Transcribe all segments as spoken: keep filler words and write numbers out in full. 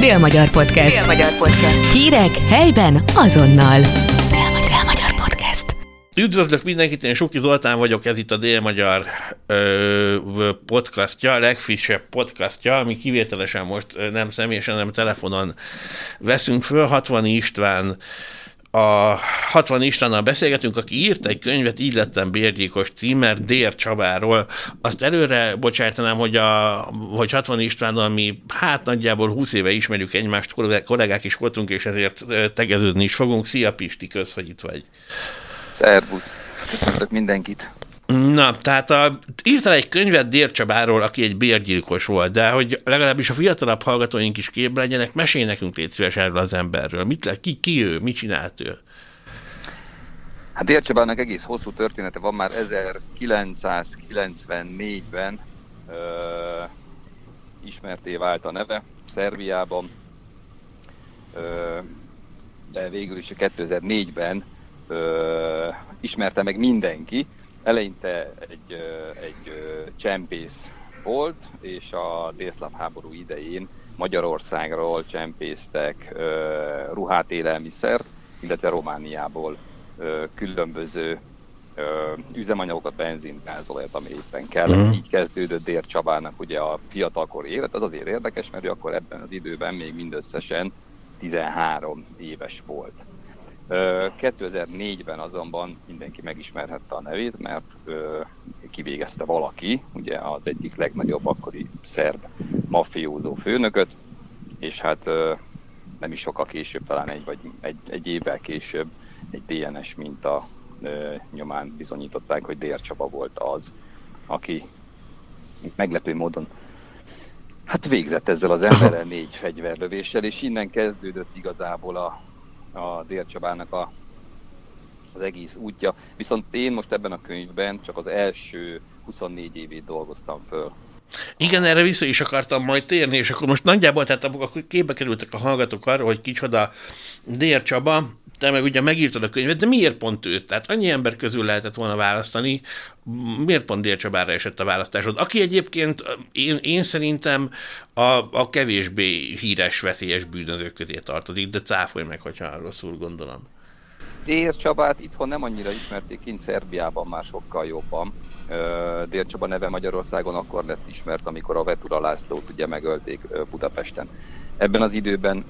Dél-Magyar Podcast. Dél-Magyar Podcast. Hírek helyben azonnal. Dél-Magyar Podcast. Üdvözlök mindenkit, én Suki Zoltán vagyok, ez itt a Dél-Magyar ö, podcastja, legfrissebb podcastja, ami kivételesen most nem személyesen, hanem telefonon veszünk föl. hatvan István A hatvan Istvánnal beszélgetünk, aki írt egy könyvet, Így lettem bérgyilkos címmel, Dér Csabáról. Azt előre bocsájtanám, hogy, a, hogy hatvan Istvánnal mi hát nagyjából húsz éve ismerjük egymást, kollégák is voltunk, és ezért tegeződni is fogunk. Szia Pisti, kösz, hogy itt vagy. Szervusz, köszöntök mindenkit. Na, tehát a, írtál egy könyvet Dér Csabáról, aki egy bérgyilkos volt, de hogy legalábbis a fiatalabb hallgatóink is képbe legyenek, mesélj nekünk légy szíves erről az emberről. Mit, ki, ki ő? Mit csinált ő? Hát Dér Csabának egész hosszú története van már. Ezerkilencszázkilencvennégyben ö, ismerté vált a neve Szerbiában, ö, de végül is kétezer-négyben ö, ismerte meg mindenki. Eleinte egy, egy csempész volt, és a délszláv háború idején Magyarországról csempésztek ruhát, élelmiszert, illetve Romániából különböző üzemanyagokat, benzint, gázolajat, ami éppen kell. Mm. Így kezdődött Dér Csabának ugye a fiatalkori élet. Az azért érdekes, mert akkor ebben az időben még mindösszesen tizenhárom éves volt. kétezer-négyben azonban mindenki megismerhette a nevét, mert ö, kivégezte valaki, ugye az egyik legnagyobb akkori szerb mafiózó főnököt, és hát ö, nem is sokkal később, talán egy vagy egy, egy évvel később egy dé en es minta ö, nyomán bizonyították, hogy Dér Csaba volt az, aki meglepő módon hát végzett ezzel az emberrel négy fegyverlövéssel, és innen kezdődött igazából a a Dér Csabának a, az egész útja. Viszont én most ebben a könyvben csak az első huszonnégy évét dolgoztam föl. Igen, erre vissza is akartam majd térni, és akkor most nagyjából, tehát akkor képbe kerültek a hallgatók arra, hogy kicsoda Dér Csaba, te meg ugye megírtad a könyvet, de miért pont őt? Tehát annyi ember közül lehetett volna választani, miért pont Dér Csabára esett a választásod? Aki egyébként én, én szerintem a, a kevésbé híres, veszélyes bűnözők közé tartozik, de cáfolj meg, hogyha rosszul gondolom. Dér Csabát itthon nem annyira ismerték, kint Szerbiában már sokkal jobban. Dér Csaba neve Magyarországon akkor lett ismert, amikor a Vetura Lászlót ugye megölték Budapesten. Ebben az időben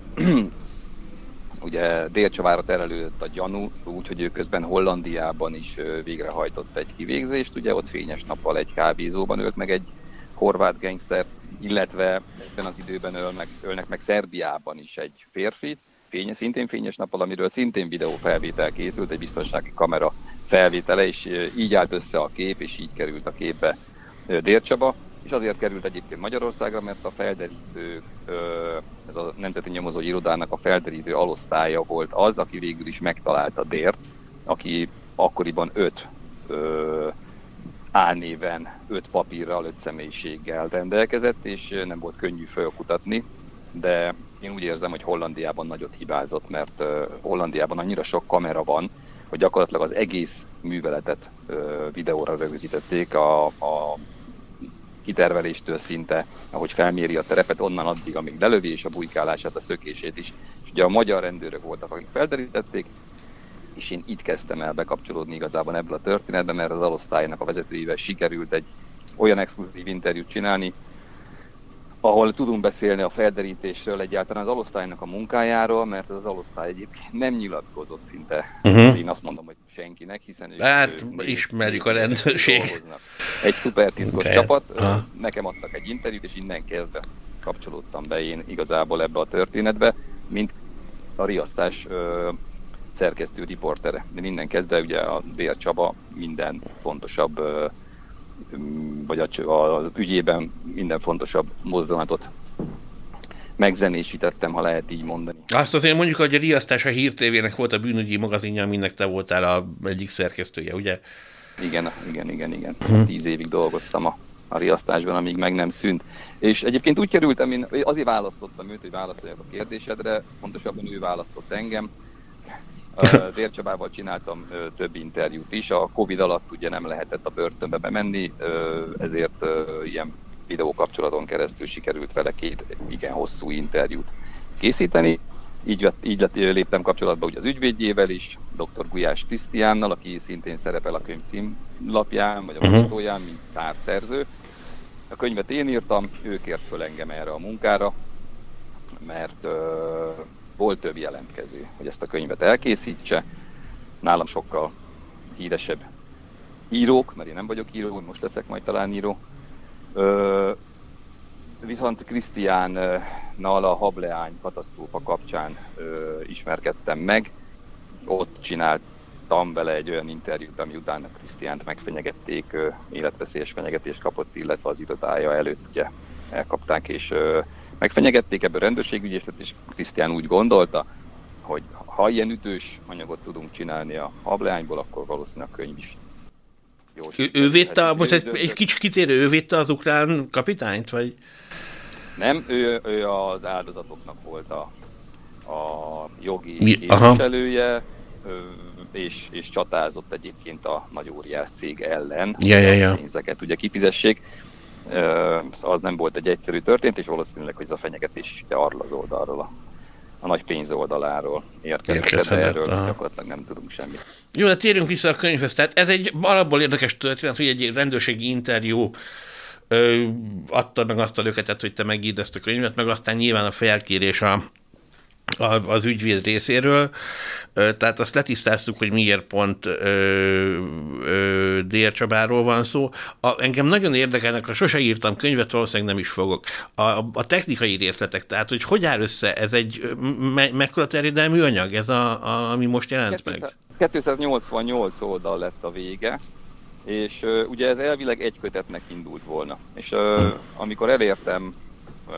ugye Dér Csabára terelődött a gyanú, úgyhogy ő közben Hollandiában is végrehajtott egy kivégzést, ugye ott fényes nappal egy kábézóban ölt meg egy horvát gangstert, illetve ebben az időben ölnek, ölnek meg Szerbiában is egy férfit, Fény, szintén fényes nappal, amiről szintén videófelvétel készült, egy biztonsági kamera felvétele, és így állt össze a kép, és így került a képbe Dér Csaba, és azért került egyébként Magyarországra, mert a felderítők, ez a Nemzeti Nyomozói Irodának a felderítő alosztálya volt az, aki végül is megtalálta Dért, aki akkoriban öt álnéven, öt papírral, öt személyiséggel rendelkezett, és nem volt könnyű fölkutatni, de én úgy érzem, hogy Hollandiában nagyot hibázott, mert Hollandiában annyira sok kamera van, hogy gyakorlatilag az egész műveletet videóra rögzítették, a, a kiterveléstől szinte, ahogy felméri a terepet, onnan addig, amíg lelövi, és a bujkálását, a szökését is. És ugye a magyar rendőrök voltak, akik felderítették, és én itt kezdtem el bekapcsolódni igazából ebből a történetben, mert az alosztálynak a vezetőivel sikerült egy olyan exkluzív interjút csinálni, ahol tudunk beszélni a felderítésről, egyáltalán az alosztálynak a munkájáról, mert az alosztály egyébként nem nyilatkozott szinte. Uh-huh. Én azt mondom, hogy senkinek, hiszen ők... Hát, ő, ismerjük ő, a rendőrség. Egy szuper titkos okay. csapat. Ha. Nekem adtak egy interjút, és innen kezdve kapcsolódtam be én igazából ebbe a történetbe, mint a riasztás ö, szerkesztő riportere. De innen kezdve ugye a Dér Csaba minden fontosabb... Ö, vagy az ügyében minden fontosabb mozdulatot megzenésítettem, ha lehet így mondani. Azt azért mondjuk, hogy a riasztás a Hír té vének volt a bűnügyi magazinja, aminek te voltál a egyik szerkesztője, ugye? Igen, igen, igen, igen. Hmm. Tíz évig dolgoztam a, a riasztásban, amíg meg nem szűnt. És egyébként úgy kerültem, én azért választottam őt, hogy válaszoljak a kérdésedre, pontosabban ő választott engem. Dér Csabával csináltam több interjút is, a Covid alatt ugye nem lehetett a börtönbe bemenni, ezért ilyen videókapcsolaton keresztül sikerült vele két igen hosszú interjút készíteni. Így, így léptem kapcsolatba ugye az ügyvédjével is, dr. Gulyás Krisztiánnal, aki szintén szerepel a könyv címlapján, vagy a mutatóján, mint társszerző. A könyvet én írtam, ő kért föl engem erre a munkára, mert uh, volt több jelentkező, hogy ezt a könyvet elkészítse. Nálam sokkal híresebb írók, mert én nem vagyok író, most leszek majd talán író. Uh, Viszont Krisztiánnal a hableány katasztrófa kapcsán ö, ismerkedtem meg. Ott csináltam vele egy olyan interjút, ami utána Krisztiánt megfenyegették, ö, életveszélyes fenyegetést kapott, illetve az irodája előtt ugye elkapták és ö, megfenyegették, ebből rendőrségügyész lett, és Krisztián úgy gondolta, hogy ha ilyen ütős anyagot tudunk csinálni a hableányból, akkor valószínűleg a könyv is. Ő, ő védte, most egy, egy kicsit kitérő, ő védte az ukrán kapitányt, vagy? Nem, ő, ő az áldozatoknak volt a, a jogi képviselője, és, és csatázott egyébként a nagy óriás cég ellen, ja, ja, ja. A pénzeket ugye kifizessék. Az nem volt egy egyszerű történet, és valószínűleg, hogy ez a fenyegetés arról az oldalról a... a nagy pénz oldaláról érkezett, de erről gyakorlatilag nem tudunk semmit. Jó, de térjünk vissza a könyvhöz. Tehát ez egy alapból érdekes történet, hogy egy rendőrségi interjú ö, adta meg azt a löketet, hogy te megírd ezt a könyvet, meg aztán nyilván a felkérés a, a, az ügyvéd részéről. Ö, tehát azt letisztáztuk, hogy miért pont ö, ö, Dér Csabáról van szó. A, engem nagyon érdekelnek, ha sose írtam könyvet, valószínűleg nem is fogok. A, a technikai részletek, tehát hogy hogy áll össze, ez egy me, mekkora terjedelmű anyag, ez a, a, ami most jelent meg? kétszáznyolcvannyolc oldal lett a vége, és uh, ugye ez elvileg egy kötetnek indult volna. És uh, amikor elértem, uh,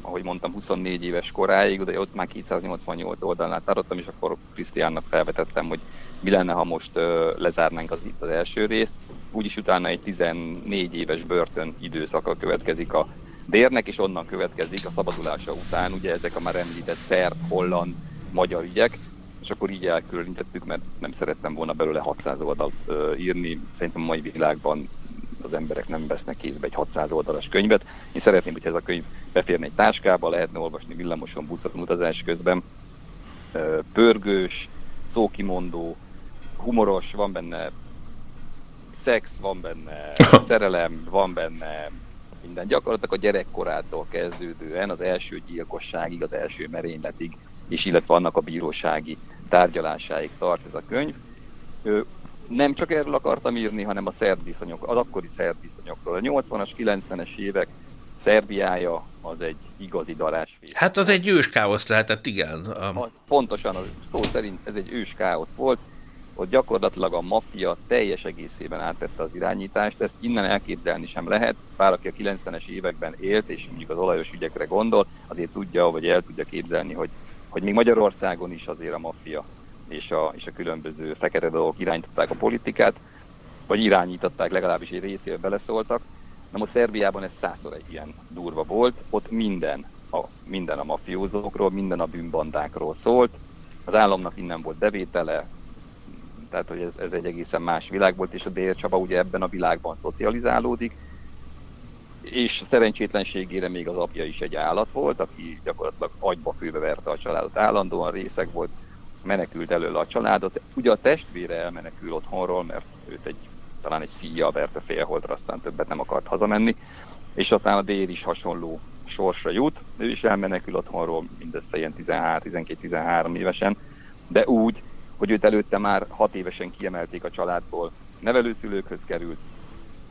ahogy mondtam, huszonnégy éves koráig, de ott már kétszáznyolcvannyolc oldalnál tárottam, és akkor Krisztiánnak felvetettem, hogy mi lenne, ha most uh, lezárnánk az, itt az első részt. Úgyis utána egy tizennégy éves börtön időszaka következik a Dérnek, és onnan következik a szabadulása után, ugye ezek a már említett szerb, holland, magyar ügyek, és akkor így elkülönítettük, mert nem szerettem volna belőle hatszáz oldalt ö, írni. Szerintem a mai világban az emberek nem vesznek kézbe egy hatszáz oldalas könyvet. Én szeretném, hogyha ez a könyv beférne egy táskába, lehetne olvasni villamoson, buszon, utazás közben. Ö, pörgős, szókimondó, humoros, van benne szex, van benne szerelem, van benne minden. Gyakorlatilag a gyerekkorától kezdődően az első gyilkosságig, az első merényletig, és illetve annak a bírósági tárgyalásáig tart ez a könyv. Nem csak erről akartam írni, hanem a szerb viszonyok, az akkori szerb viszonyokról. A nyolcvanas, kilencvenes évek Szerbiája az egy igazi darásféle. Hát az egy őskáosz lehetett, igen. Az, pontosan, a szó szerint ez egy őskáosz volt, hogy gyakorlatilag a maffia teljes egészében átvette az irányítást, ezt innen elképzelni sem lehet, bár aki a kilencvenes években élt, és mondjuk az olajos ügyekre gondol, azért tudja, vagy el tudja képzelni, hogy hogy még Magyarországon is azért a maffia és a, és a különböző fekete dolgok irányították a politikát, vagy irányították, legalábbis egy részével beleszóltak. Na most Szerbiában ez százszor egy ilyen durva volt, ott minden a, minden a mafiózókról, minden a bűnbandákról szólt, az államnak innen volt bevétele, tehát hogy ez, ez egy egészen más világ volt, és a Dér Csaba ugye ebben a világban szocializálódik, és szerencsétlenségére még az apja is egy állat volt, aki gyakorlatilag agyba főbe verte a családot, állandóan részeg volt, menekült elől a családot. Ugye a testvére elmenekül otthonról, mert őt egy, talán egy szíjjal verte félholtra, aztán többet nem akart hazamenni, és aztán a Dér is hasonló sorsra jut, ő is elmenekül otthonról, mindössze ilyen tizenhárom, tizenkettő-tizenhárom évesen, de úgy, hogy őt előtte már hat évesen kiemelték a családból, nevelőszülőkhöz került.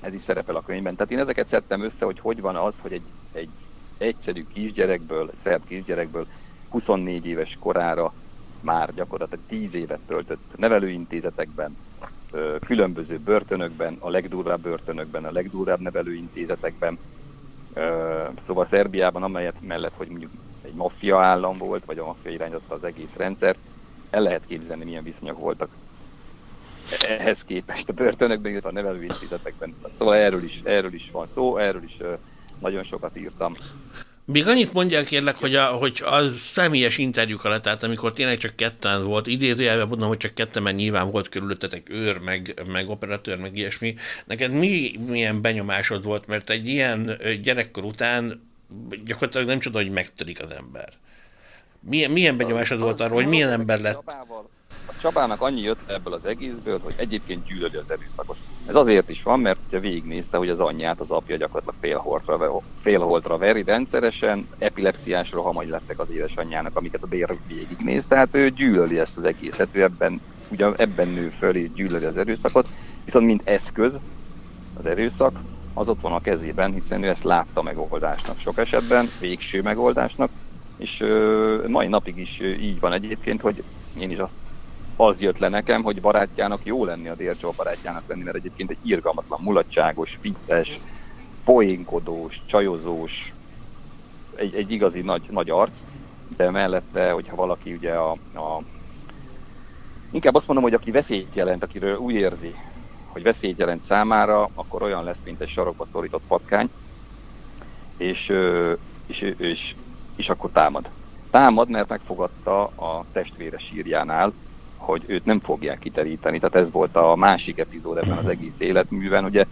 Ez is szerepel a könyvben. Tehát én ezeket szedtem össze, hogy hogy van az, hogy egy, egy egyszerű kisgyerekből, egy szerb kisgyerekből huszonnégy éves korára már gyakorlatilag tíz évet töltött nevelőintézetekben, különböző börtönökben, a legdurvább börtönökben, a legdurvább nevelőintézetekben. Szóval Szerbiában, amelyet mellett, hogy mondjuk egy maffia állam volt, vagy a maffia irányította az egész rendszert, el lehet képzelni, milyen viszonyok voltak ehhez képest a börtönökben, illetve a nevelőintézetekben. Szóval erről is, erről is van szó, erről is nagyon sokat írtam. Még annyit mondják, kérlek, hogy a, hogy a személyes interjúk alatt, tehát amikor tényleg csak ketten volt, idézőjelben mondom, hogy csak ketten, mert nyilván volt körülöttetek őr, meg, meg operatőr, meg ilyesmi. Neked mi, milyen benyomásod volt? Mert egy ilyen gyerekkor után gyakorlatilag nem csoda, hogy megtörik az ember. Milyen, milyen benyomásod volt arról, hogy milyen ember lett? A Csabának annyi jött ebből az egészből, hogy egyébként gyűlöli az erőszakot. Ez azért is van, mert ugye végignézte, hogy az anyját, az apja gyakorlatilag félholtra veri rendszeresen, epilepsziás rohamai lettek az édesanyjának, amiket a bér végignézte, tehát ő gyűlöli ezt az egészet, ő ebben, ugyan ebben nő föl, és gyűlöli az erőszakot, viszont mint eszköz az erőszak, az ott van a kezében, hiszen ő ezt látta megoldásnak sok esetben, végső megoldásnak, és ö, mai napig is így van egyébként, hogy én is azt az jött le nekem, hogy barátjának jó lenni a Dércsó barátjának lenni, mert egyébként egy irgalmatlan, mulatságos, vicces, poénkodós, csajozós, egy, egy igazi nagy, nagy arc, de mellette, hogyha valaki ugye a, a... inkább azt mondom, hogy aki veszélyt jelent, akiről úgy érzi, hogy veszélyt jelent számára, akkor olyan lesz, mint egy sarokba szorított patkány, és, és, és, és, és akkor támad. Támad, mert megfogadta a testvére sírjánál, hogy őt nem fogják kiteríteni. Tehát ez volt a másik epizód ebben az egész életműben. Ugye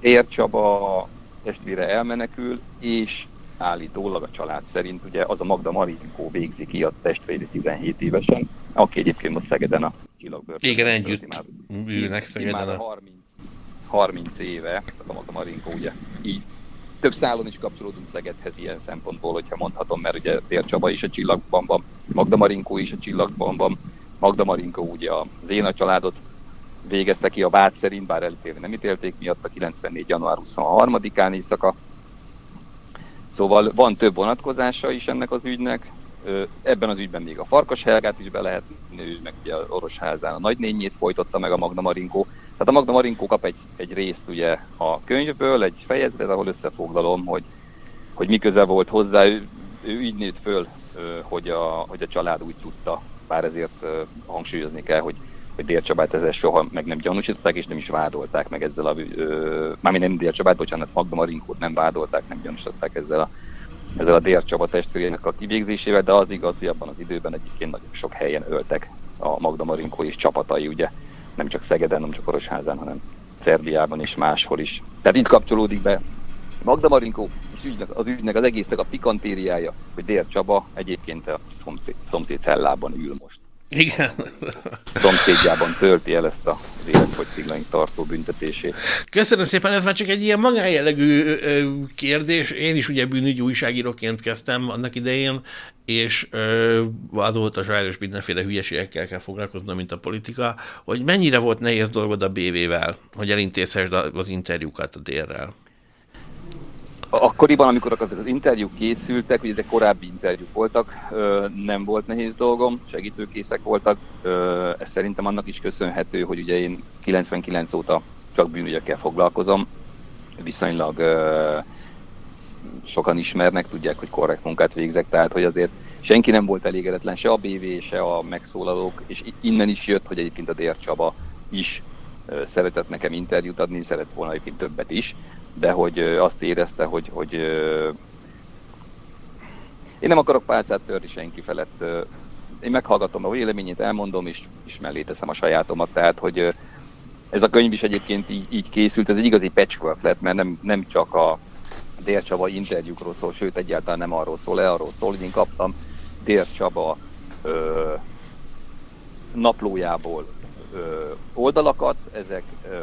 Ér Csaba testvére elmenekül, és állítólag a család szerint ugye az a Magda Marinkó végzi ki a testvére tizenhét évesen, aki egyébként most Szegeden a csillagbörtön. Igen, együtt ülnek Szegeden. Már harminc éve, tehát a Magda Marinkó ugye így. Több szálon is kapcsolódunk Szegedhez ilyen szempontból, hogyha mondhatom, mert ugye Ér Csaba is a csillagban van, Magda Marinkó is a csillagban van, Magda Marinkó ugye az én a családot végezte ki a vád szerint, bár elítélve nem ítélték miatt a kilencvennégy január huszonharmadikán éjszaka. Szóval van több vonatkozása is ennek az ügynek. Ebben az ügyben még a Farkas Helgát is be lehet, ő meg ugye az Orosházán a nagynényét folytotta meg a Magda Marinkó. Tehát a Magda Marinkó kap egy, egy részt ugye a könyvből, egy fejezetet, ahol összefoglalom, hogy, hogy mi köze volt hozzá. Ő, ő így nőtt föl, hogy a, hogy a család úgy tudta, bár ezért uh, hangsúlyozni kell, hogy, hogy Dér Csabát ezzel soha meg nem gyanúsították, és nem is vádolták meg ezzel a... Uh, mármint nem Dér Csabát, bocsánat, Magda Marinkót nem vádolták, nem gyanúsították ezzel a, ezzel a Dér Csaba testvérének a kivégzésével, de az igaz, hogy abban az időben egyébként nagyon sok helyen öltek a Magda Marinkó és csapatai, ugye nem csak Szegeden, nem csak Orosházán, hanem Szerbiában és máshol is. Tehát itt kapcsolódik be Magda Marinkó, az ügynek az egésznek a pikantériája, hogy Dér Csaba egyébként a szomszéd, szomszéd cellában ül most. Igen. Szomszédjában tölti el ezt az életfogytiglanig tartó büntetését. Köszönöm szépen, ez már csak egy ilyen magánjellegű kérdés. Én is ugye bűnügyi újságíróként kezdtem annak idején, és azóta sajnos mindenféle hülyeségekkel kell foglalkoznom, mint a politika, hogy mennyire volt nehéz dolgod a bé vével, hogy elintézhessd az interjúkat a Dérrel. Akkoriban, amikor az, az interjúk készültek, ugye ezek korábbi interjúk voltak, nem volt nehéz dolgom, segítőkészek voltak. Ez szerintem annak is köszönhető, hogy ugye én kilencvenkilenc óta csak bűnügyekkel foglalkozom. Viszonylag sokan ismernek, tudják, hogy korrekt munkát végzek, tehát hogy azért senki nem volt elégedetlen, se a bé vé, se a megszólalók, és innen is jött, hogy egyébként a Dér Csaba is szeretett nekem interjút adni, szeret volna egyébként többet is, de hogy azt érezte, hogy, hogy én nem akarok pálcát törni senki felett. Én meghallgatom a véleményét, elmondom, és, és mellé teszem a sajátomat. Tehát, hogy ez a könyv is egyébként így, így készült, ez egy igazi patchwork lett, mert nem, nem csak a Dér Csaba interjúkról szól, sőt, egyáltalán nem arról szól, le arról szól, hogy én kaptam Dér Csaba ö, naplójából ö, oldalakat, ezek ö,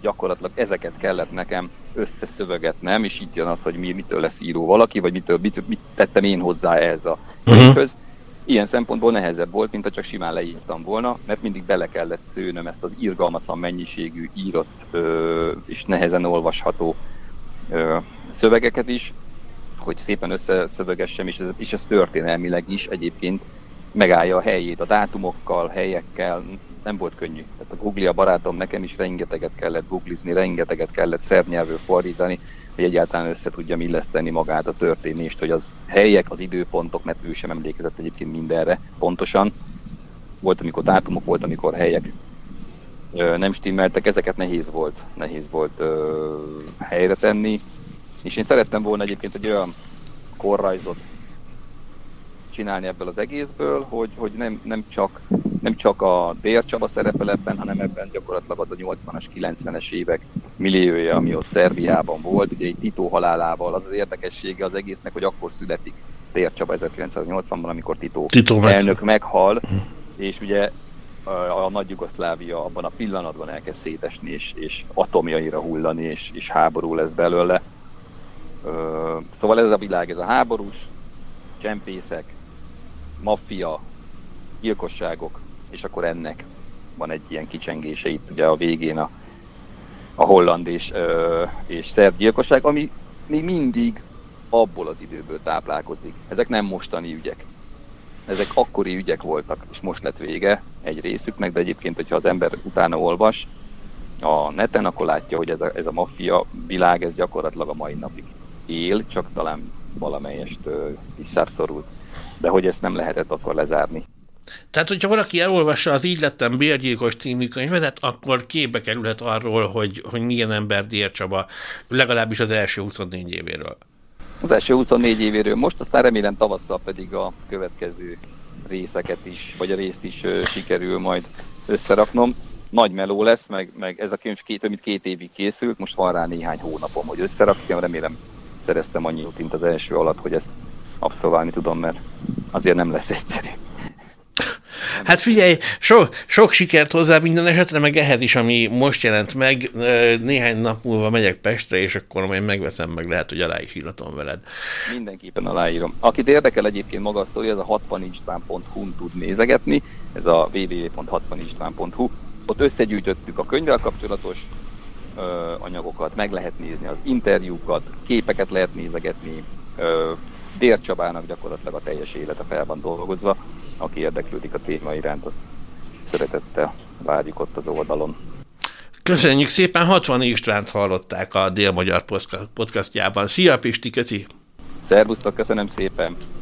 gyakorlatilag ezeket kellett nekem összeszövegetnem, és így jön az, hogy mi, mitől lesz író valaki, vagy mitől, mit, mit tettem én hozzá ehhez a könyvhöz. Ilyen szempontból nehezebb volt, mint ha csak simán leírtam volna, mert mindig bele kellett szőnöm ezt az irgalmatlan mennyiségű írott ö, és nehezen olvasható ö, szövegeket is, hogy szépen összeszövegessem, és ez, és ez történelmileg is egyébként megállja a helyét a dátumokkal, helyekkel. Nem volt könnyű. Tehát a Google-a barátom, nekem is rengeteget kellett googlizni, rengeteget kellett szerb nyelvből fordítani, hogy egyáltalán össze tudjam illeszteni magát a történést, hogy az helyek, az időpontok, mert ő sem emlékezett egyébként mindenre pontosan. Volt, amikor dátumok, volt, amikor helyek nem stimmeltek, ezeket nehéz volt, nehéz volt ö, helyre tenni. És én szerettem volna egyébként egy olyan korrajzot csinálni ebből az egészből, hogy, hogy nem, nem, csak, nem csak a Dér Csaba szerepel ebben, hanem ebben gyakorlatilag az a nyolcvanas, kilencvenes évek milliója, ami ott Szerbiában volt. Ugye egy Tito halálával az az érdekessége az egésznek, hogy akkor születik Tér Csaba ezerkilencszáznyolcvanban, amikor Tito, Tito elnök meghal, és ugye a nagy Jugoszlávia abban a pillanatban elkezd szétesni, és, és atomjaira hullani, és, és háború lesz belőle. Szóval ez a világ, ez a háborús, csempészek, maffia, gyilkosságok, és akkor ennek van egy ilyen kicsengése itt ugye a végén a, a holland és, és szerb gyilkosság, ami még mindig abból az időből táplálkozik. Ezek nem mostani ügyek. Ezek akkori ügyek voltak, és most lett vége egy részüknek, de egyébként, hogyha az ember utána olvas a neten, akkor látja, hogy ez a, ez a maffia világ, ez gyakorlatilag a mai napig él, csak talán valamelyest visszárszorult. De hogy ezt nem lehetett akkor lezárni. Tehát, hogyha valaki elolvassa az Így lettem bérgyilkos című könyvedet, akkor képbe kerülhet arról, hogy, hogy milyen ember Dér Csaba, legalábbis az első huszonnégy évéről. Az első huszonnégy évéről most, aztán remélem tavasszal pedig a következő részeket is, vagy a részt is ö, sikerül majd összeraknom. Nagy meló lesz, meg, meg ez a könyv két, több mint két évig készült, most van rá néhány hónapom, hogy összerakjam, remélem szereztem annyi utint az első alatt, hogy ezt abszolválni tudom, mert azért nem lesz egyszerű. Hát figyelj, so, sok sikert hozzá minden esetre, meg ehhez is, ami most jelent meg. Néhány nap múlva megyek Pestre, és akkor majd megveszem, meg lehet, hogy alá is íratom veled. Mindenképpen aláírom. Akit érdekel egyébként maga a sztori, ez a hatvanistván pont hu-n tud nézegetni, ez a double-u double-u double-u pont hatvanistván pont hu. Ott összegyűjtöttük a könyvvel kapcsolatos ö, anyagokat, meg lehet nézni az interjúkat, képeket lehet nézegetni. Ö, Dér Csabának gyakorlatilag a teljes élete fel van dolgozva. Aki érdeklődik a téma iránt, az szeretettel várjuk ott az oldalon. Köszönjük szépen, Hatvani Istvánt hallották a Dél-Magyar Podcastjában. Szia Pisti, köszi! Szervusztok, köszönöm szépen!